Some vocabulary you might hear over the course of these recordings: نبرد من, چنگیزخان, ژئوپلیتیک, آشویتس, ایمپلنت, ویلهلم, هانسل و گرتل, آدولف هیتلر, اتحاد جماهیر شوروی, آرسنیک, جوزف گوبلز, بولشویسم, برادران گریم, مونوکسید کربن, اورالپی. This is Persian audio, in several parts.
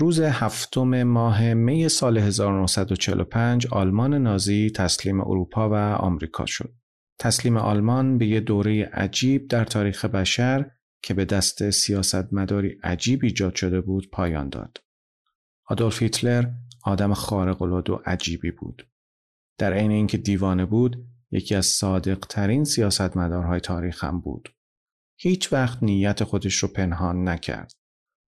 روز هفتم ماه می سال 1945 آلمان نازی تسلیم اروپا و آمریکا شد. تسلیم آلمان به یه دوره عجیب در تاریخ بشر که به دست سیاستمداری عجیب ایجاد شده بود پایان داد. آدولف هیتلر آدم خارق‌العاده و عجیبی بود. در عین اینکه دیوانه بود، یکی از صادق‌ترین سیاستمدارهای تاریخ هم بود. هیچ وقت نیت خودش رو پنهان نکرد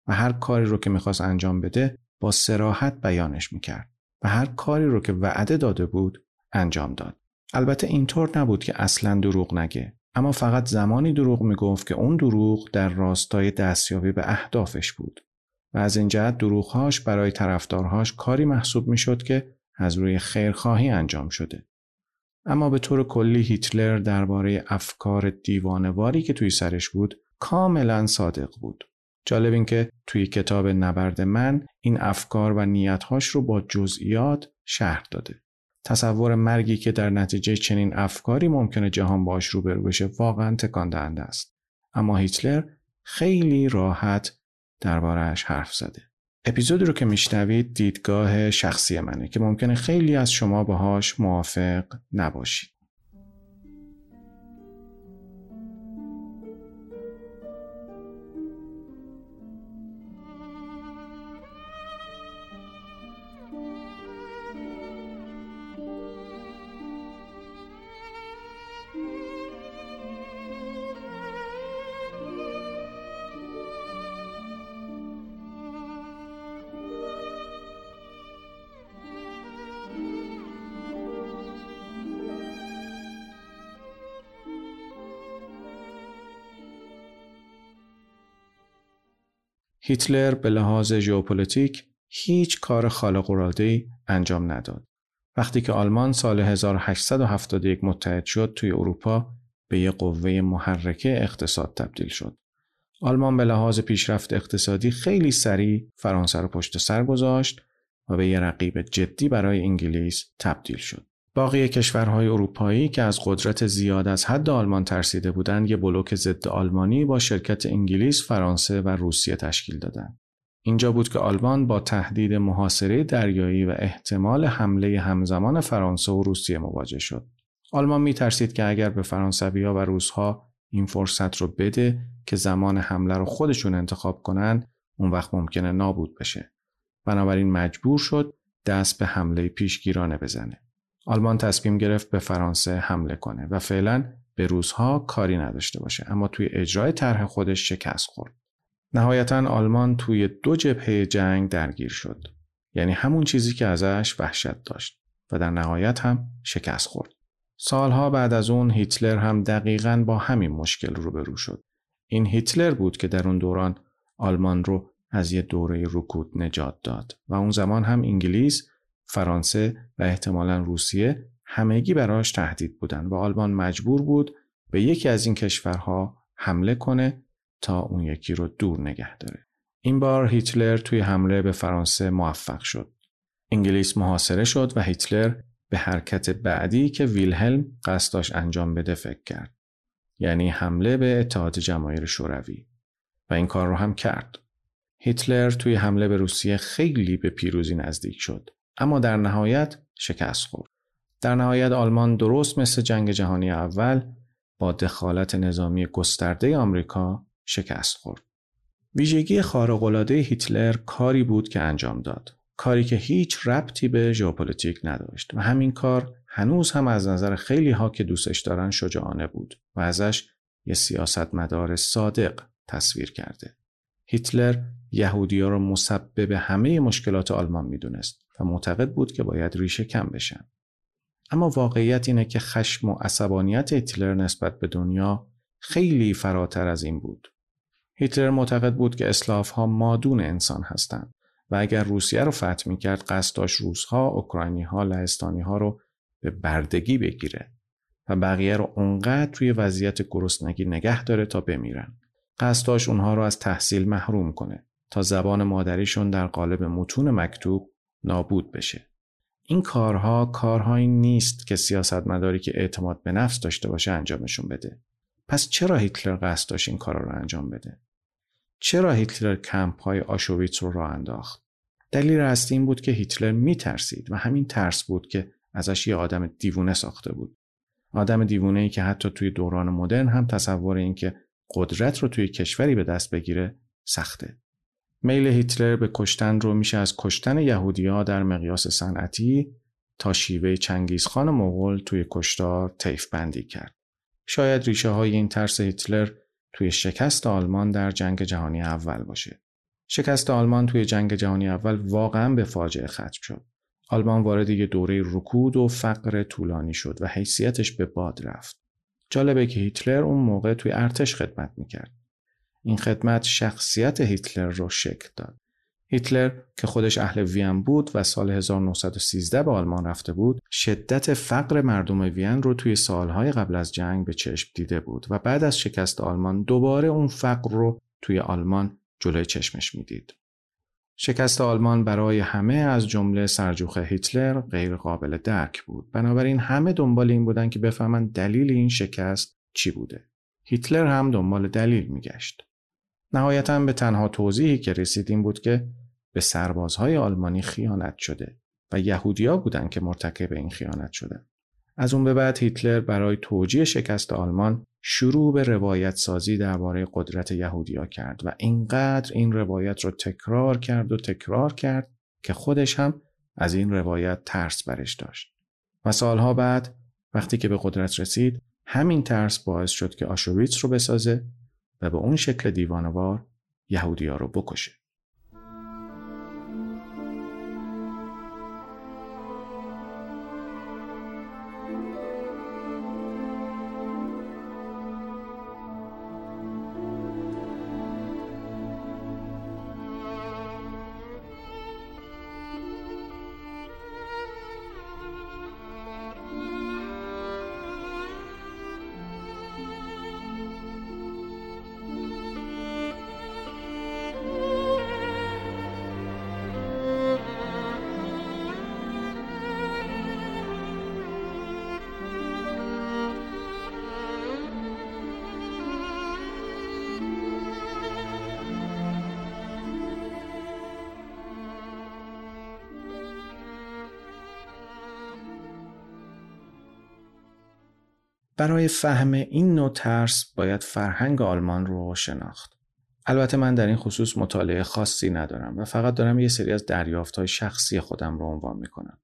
و هر کاری رو که میخواست انجام بده با صراحت بیانش میکرد و هر کاری رو که وعده داده بود انجام داد. البته اینطور نبود که اصلا دروغ نگه، اما فقط زمانی دروغ میگفت که اون دروغ در راستای دستیابی به اهدافش بود و از این جهت دروغهاش برای طرفدارهاش کاری محسوب میشد که از روی خیرخواهی انجام شده. اما به طور کلی هیتلر درباره افکار دیوانه‌واری که توی سرش بود کاملا صادق بود. جالب این که توی کتاب نبرد من این افکار و نیت‌هاش رو با جزئیات شرح داده. تصور مرگی که در نتیجه چنین افکاری ممکنه جهان باش روبرو بشه واقعا تکان دهنده است. اما هیتلر خیلی راحت درباره‌اش حرف زده. اپیزودی رو که میشنوید دیدگاه شخصی منه که ممکنه خیلی از شما باهاش موافق نباشید. هیتلر به لحاظ ژئوپلیتیک هیچ کار خارق‌العاده‌ای انجام نداد. وقتی که آلمان سال 1871 متحد شد، توی اروپا به یک قوه محرکه اقتصاد تبدیل شد. آلمان به لحاظ پیشرفت اقتصادی خیلی سریع فرانسه رو پشت سر گذاشت و به یک رقیب جدی برای انگلیس تبدیل شد. باقی کشورهای اروپایی که از قدرت زیاد از حد آلمان ترسیده بودند، یه بلوک ضد آلمانی با شرکت انگلیس، فرانسه و روسیه تشکیل دادند. اینجا بود که آلمان با تهدید محاصره دریایی و احتمال حمله همزمان فرانسه و روسیه مواجه شد. آلمان می‌ترسید که اگر به فرانسوی‌ها و روس‌ها این فرصت رو بده که زمان حمله رو خودشون انتخاب کنن، اون وقت ممکنه نابود بشه. بنابراین مجبور شد دست به حمله پیشگیرانه بزنه. آلمان تصمیم گرفت به فرانسه حمله کنه و فعلا به روس‌ها کاری نداشته باشه، اما توی اجرای طرح خودش شکست خورد. نهایتاً آلمان توی دو جبهه جنگ درگیر شد، یعنی همون چیزی که ازش وحشت داشت، و در نهایت هم شکست خورد. سالها بعد از اون هیتلر هم دقیقاً با همین مشکل روبرو شد. این هیتلر بود که در اون دوران آلمان رو از یه دوره رکود نجات داد و اون زمان هم انگلیس، فرانسه و احتمالاً روسیه همگی براش تهدید بودن و آلمان مجبور بود به یکی از این کشورها حمله کنه تا اون یکی رو دور نگه داره. این بار هیتلر توی حمله به فرانسه موفق شد. انگلیس محاصره شد و هیتلر به حرکت بعدی که ویلهلم قصد داشت انجام بده فکر کرد، یعنی حمله به اتحاد جماهیر شوروی، و این کار رو هم کرد. هیتلر توی حمله به روسیه خیلی به پیروزی نزدیک شد، اما در نهایت شکست خورد. در نهایت آلمان درست مثل جنگ جهانی اول با دخالت نظامی گسترده آمریکا شکست خورد. ویژگی خارق‌العاده هیتلر کاری بود که انجام داد، کاری که هیچ ربطی به ژئوپلیتیک نداشت و همین کار هنوز هم از نظر خیلی ها که دوستش دارن شجاعانه بود و ازش یه سیاستمدار صادق تصویر کرده. هیتلر یهودی‌ها را مسبب همه مشکلات آلمان می‌دونست و معتقد بود که باید ریشه کم بشن. اما واقعیت اینه که خشم و عصبانیت هیتلر نسبت به دنیا خیلی فراتر از این بود. هیتلر معتقد بود که اسلاف‌ها مادون انسان هستند و اگر روسیه رو فتح می‌کرد قصد داشت روس‌ها، اوکراینی‌ها، لهستانی‌ها رو به بردگی بگیره و بقیه رو اونقدر توی وضعیت گرسنگی نگه داره تا بمیرن. قصد داشت اونها رو از تحصیل محروم کنه تا زبان مادریشون در قالب متون مکتوب نابود بشه. این کارهایی نیست که سیاستمداری که اعتماد به نفس داشته باشه انجامشون بده. پس چرا هیتلر قصد داشت این کارا رو انجام بده؟ چرا هیتلر کمپ‌های آشویتس رو راه انداخت؟ دلیل اصلی این بود که هیتلر میترسید و همین ترس بود که ازش یه آدم دیوونه ساخته بود. آدم دیوونه‌ای که حتی توی دوران مدرن هم تصور این که قدرت رو توی کشوری به دست بگیره سخته. میل هیتلر به کشتن رو میشه از کشتن یهودی‌ها در مقیاس صنعتی تا شیوه چنگیزخان مغول توی کشتار طیف بندی کرد. شاید ریشه های این ترس هیتلر توی شکست آلمان در جنگ جهانی اول باشه. شکست آلمان توی جنگ جهانی اول واقعاً به فاجعه ختم شد. آلمان وارد یه دوره رکود و فقر طولانی شد و حیثیتش به باد رفت. جالبه که هیتلر اون موقع توی ارتش خدمت میکرد. این خدمت شخصیت هیتلر رو شکل داد. هیتلر که خودش اهل وین بود و سال 1913 به آلمان رفته بود، شدت فقر مردم وین رو توی سالهای قبل از جنگ به چشم دیده بود و بعد از شکست آلمان دوباره اون فقر رو توی آلمان جلوی چشمش میدید. شکست آلمان برای همه از جمله سرجوخ هیتلر غیر قابل درک بود. بنابراین همه دنبال این بودن که بفهمن دلیل این شکست چی بوده. هیتلر هم دنبال دلیل میگشت. نهایتاً به تنها توضیحی که رسید این بود که به سربازهای آلمانی خیانت شده و یهودی‌ها بودن که مرتکب این خیانت شدن. از اون به بعد هیتلر برای توجیه شکست آلمان شروع به روایت سازی درباره قدرت یهودی‌ها کرد و اینقدر این روایت رو تکرار کرد که خودش هم از این روایت ترس برش داشت. و سالها بعد وقتی که به قدرت رسید، همین ترس باعث شد که آشویتس رو بسازه و به اون شکل دیوانه‌وار یهودی‌ها رو بکشه. برای فهم این نوع ترس باید فرهنگ آلمان رو شناخت. البته من در این خصوص مطالعه خاصی ندارم و فقط دارم یه سری از دریافت‌های شخصی خودم رو عنوان می‌کنم.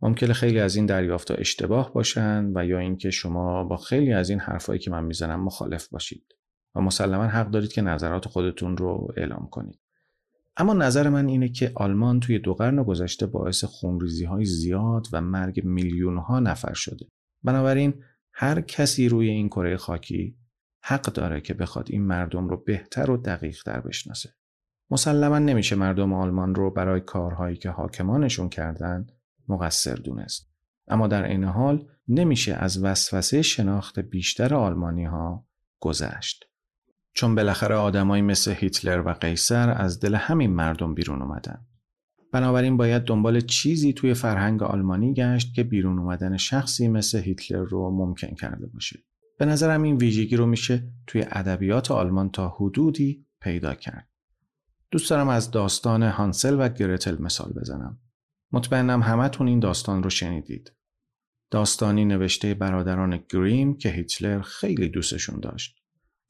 ممکنه خیلی از این دریافت‌ها اشتباه باشن و یا اینکه شما با خیلی از این حرفایی که من میزنم مخالف باشید و مسلماً حق دارید که نظرات خودتون رو اعلام کنید. اما نظر من اینه که آلمان توی 2 قرن گذشته باعث خونریزی‌های زیاد و مرگ میلیون‌ها نفر شده. بنابراین هر کسی روی این کره خاکی حق داره که بخواد این مردم رو بهتر و دقیق‌تر بشناسه. مسلماً نمیشه مردم آلمان رو برای کارهایی که حاکمانشون کردن مقصر دونست. اما در این حال نمیشه از وسوسه شناخت بیشتر آلمانی‌ها گذشت. چون بالاخره آدمایی مثل هیتلر و قیصر از دل همین مردم بیرون اومدن. بنابراین باید دنبال چیزی توی فرهنگ آلمانی گشت که بیرون اومدن شخصی مثل هیتلر رو ممکن کرده باشه. به نظرم این ویژگی رو میشه توی ادبیات آلمان تا حدودی پیدا کرد. دوست دارم از داستان هانسل و گرتل مثال بزنم. مطمئنم همتون این داستان رو شنیدید. داستانی نوشته برادران گریم که هیتلر خیلی دوستشون داشت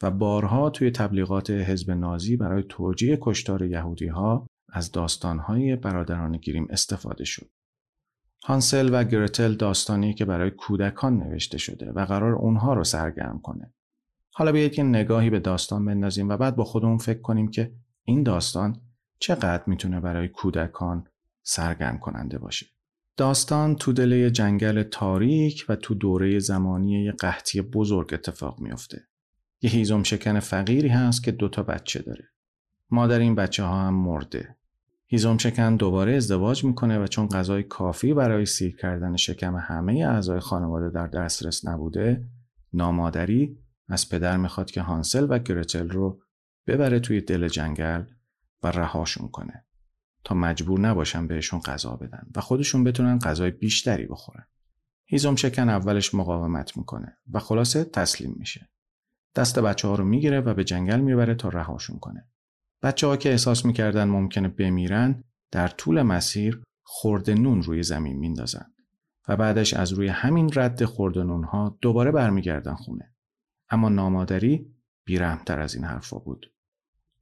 و بارها توی تبلیغات حزب نازی برای توجیه کشتار یهودی‌ها از داستان‌های برادران گریم استفاده شد. هانسل و گرتل داستانی که برای کودکان نوشته شده و قرار اونها رو سرگرم کنه. حالا بیایید که نگاهی به داستان بندازیم و بعد با خودمون فکر کنیم که این داستان چقدر میتونه برای کودکان سرگرم کننده باشه. داستان تو دل جنگل تاریک و تو دوره زمانی یه قحطی بزرگ اتفاق میفته. یه هیزم شکن فقیری هست که 2 بچه داره. مادر این بچه ها هم مرده. هیزم شکن دوباره ازدواج میکنه و چون غذای کافی برای سیر کردن شکم همه اعضای خانواده در دسترس نبوده، نامادری از پدر میخواد که هانسل و گرتل رو ببره توی دل جنگل و رهاشون کنه تا مجبور نباشن بهشون غذا بدن و خودشون بتونن غذای بیشتری بخورن. هیزم شکن اولش مقاومت میکنه و خلاصه تسلیم میشه. دست بچه‌ها رو میگیره و به جنگل میبره تا رهاشون کنه. بچه‌ها که احساس میکردن ممکنه بمیرن، در طول مسیر خرد نون روی زمین میندازن و بعدش از روی همین رد خرد نون‌ها دوباره برمیگردن خونه. اما نامادری بی‌رحم‌تر از این حرفا بود.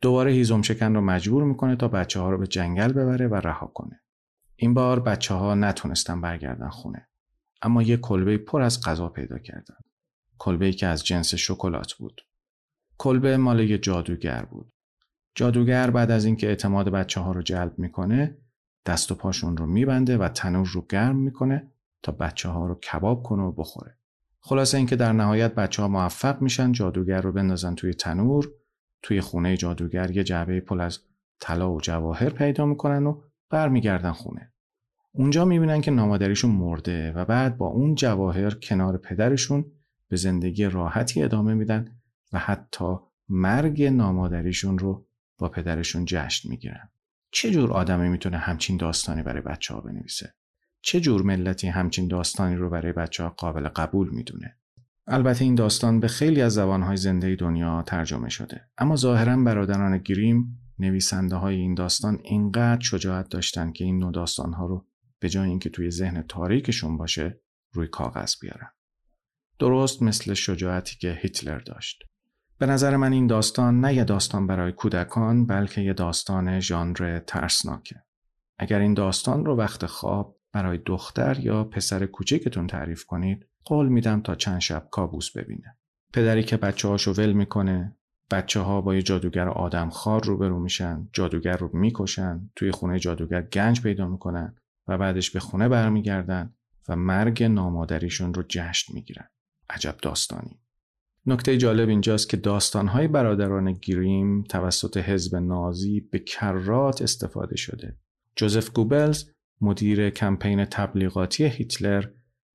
دوباره هیزم شکن رو مجبور میکنه تا بچه‌ها رو به جنگل ببره و رها کنه. این بار بچه‌ها نتونستن برگردن خونه، اما یک کلبه پر از غذا پیدا کردن. کلبه‌ای که از جنس شکلات بود. کلبه مال یه جادوگر بود. جادوگر بعد از اینکه اعتماد بچه‌ها رو جلب میکنه، دست و پاشون رو میبنده و تنور رو گرم میکنه تا بچه‌ها رو کباب کنه و بخوره. خلاصه اینکه در نهایت بچه‌ها موفق میشن جادوگر رو بندازن توی تنور. توی خونه جادوگر یه جعبه پر از طلا و جواهر پیدا میکنن و برمیگردن خونه. اونجا میبینن که نامادریشون مرده و بعد با اون جواهر کنار پدرشون به زندگی راحتی ادامه میدن و حتی مرگ نامادریشون رو با پدرشون جشن میگیرن. چه جور آدمی میتونه همچین داستانی برای بچه‌ها بنویسه؟ چه جور ملتی همچین داستانی رو برای بچه‌ها قابل قبول میدونه؟ البته این داستان به خیلی از زبان‌های زنده دنیا ترجمه شده، اما ظاهراً برادران گریم نویسنده‌های این داستان اینقدر شجاعت داشتن که این نوع داستان‌ها رو به جای اینکه توی ذهن تاریکشون باشه، روی کاغذ بیارن. درست مثل شجاعتی که هیتلر داشت. به نظر من این داستان نه یه داستان برای کودکان، بلکه یه داستان ژانر ترسناکه. اگر این داستان رو وقت خواب برای دختر یا پسر کوچکتون تعریف کنید، قول میدم تا چند شب کابوس ببینه. پدری که بچه‌هاشو ول میکنه، بچه‌ها با یه جادوگر آدمخوار روبرو میشن، جادوگر رو میکشن، توی خونه جادوگر گنج پیدا میکنن و بعدش به خونه برمیگردن و مرگ نامادریشون رو جشن میگیرن. عجب داستانی. نکته جالب اینجاست که داستان‌های برادران گریم توسط حزب نازی به کرات استفاده شده. جوزف گوبلز، مدیر کمپین تبلیغاتی هیتلر،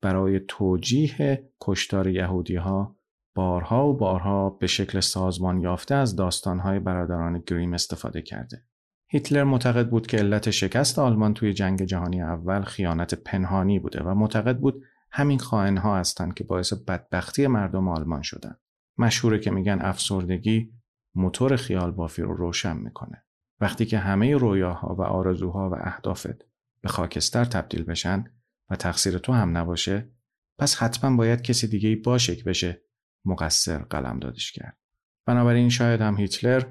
برای توجیه کشتار یهودی‌ها بارها و بارها به شکل سازمان یافته از داستان‌های برادران گریم استفاده کرده. هیتلر معتقد بود که علت شکست آلمان توی جنگ جهانی اول خیانت پنهانی بوده و معتقد بود همین خائن‌ها هستند که باعث بدبختی مردم آلمان شدند. مشهوره که میگن افسردگی موتور خیال بافی رو روشن میکنه. وقتی که همه رویاها و آرزوها و اهدافت به خاکستر تبدیل بشن و تقصیر تو هم نباشه، پس حتما باید کسی دیگه‌ای باشه که بشه مقصر قلمدادش کرد. بنابراین شاید هم هیتلر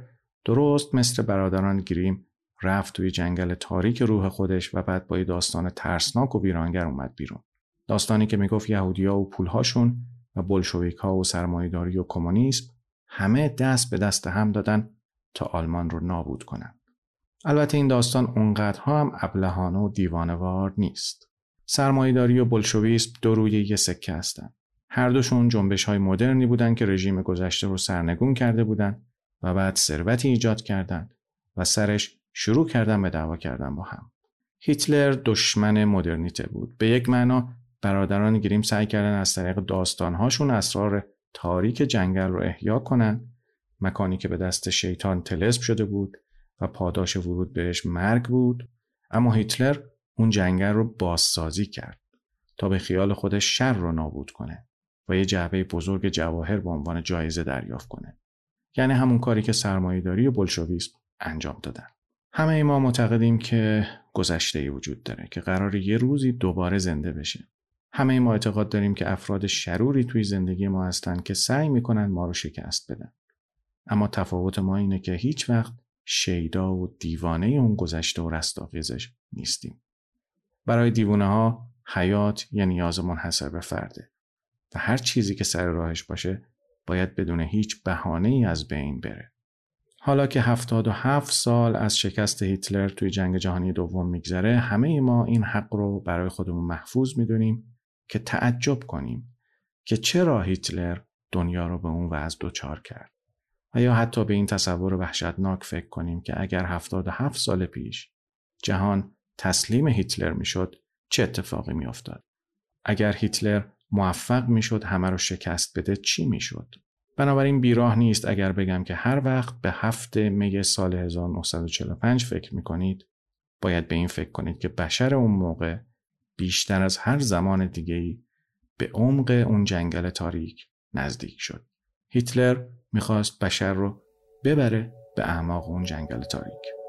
درست مثل برادران گریم رفت توی جنگل تاریک روح خودش و بعد با یه داستان ترسناک و ویرانگر اومد بیرون. داستانی که میگفت یهودی‌ها و پول‌هاشون و بولشویک‌ها و سرمایه‌داری و کمونیسم همه دست به دست هم دادن تا آلمان رو نابود کنن. البته این داستان اونقدرها هم ابلهانه و دیوانه‌وار نیست. سرمایه‌داری و بولشویسم دو روی یه سکه هستن. هر دوشون جنبش‌های مدرنی بودن که رژیم گذشته رو سرنگون کرده بودن و بعد ثروتی ایجاد کردن و سرش شروع کردن به دعوا کردن با هم. هیتلر دشمن مدرنیته بود. به یک معنا برادران گریم سعی کردن از طریق داستان‌هاشون اسرار تاریک جنگل رو احیا کنن، مکانی که به دست شیطان طلسم شده بود و پاداش ورود بهش مرگ بود. اما هیتلر اون جنگل رو بازسازی کرد تا به خیال خودش شر رو نابود کنه و یه جعبه بزرگ جواهر به عنوان جایزه دریافت کنه. یعنی همون کاری که سرمایه‌داری و بولشویسم انجام دادن. همه ما معتقدیم که گذشته‌ای وجود داره که قراره یه روزی دوباره زنده بشه. همه ما اعتقاد داریم که افراد شروری توی زندگی ما هستن که سعی میکنن ما رو شکست بدن. اما تفاوت ما اینه که هیچ وقت شیدا و دیوانه اون گذشته و رستاخیزش نیستیم. برای دیوانه ها حیات یه نیاز منحصر به فرده و هر چیزی که سر راهش باشه باید بدون هیچ بهانه‌ای از بین بره. حالا که 77 سال از شکست هیتلر توی جنگ جهانی دوم میگذره، همه ما این حق رو برای خودمون محفوظ میدونیم که تعجب کنیم که چرا هیتلر دنیا رو به اون وضع دوچار کرد. و یا حتی به این تصور وحشتناک فکر کنیم که اگر 77 سال پیش جهان تسلیم هیتلر میشد چه اتفاقی میافتاد؟ اگر هیتلر موفق میشد همه رو شکست بده چی میشد؟ بنابراین بیراه نیست اگر بگم که هر وقت به 7 می سال 1945 فکر میکنید باید به این فکر کنید که بشر اون موقع بیشتر از هر زمان دیگه‌ای به عمق اون جنگل تاریک نزدیک شد. هیتلر میخواست بشر رو ببره به اعماق اون جنگل تاریک.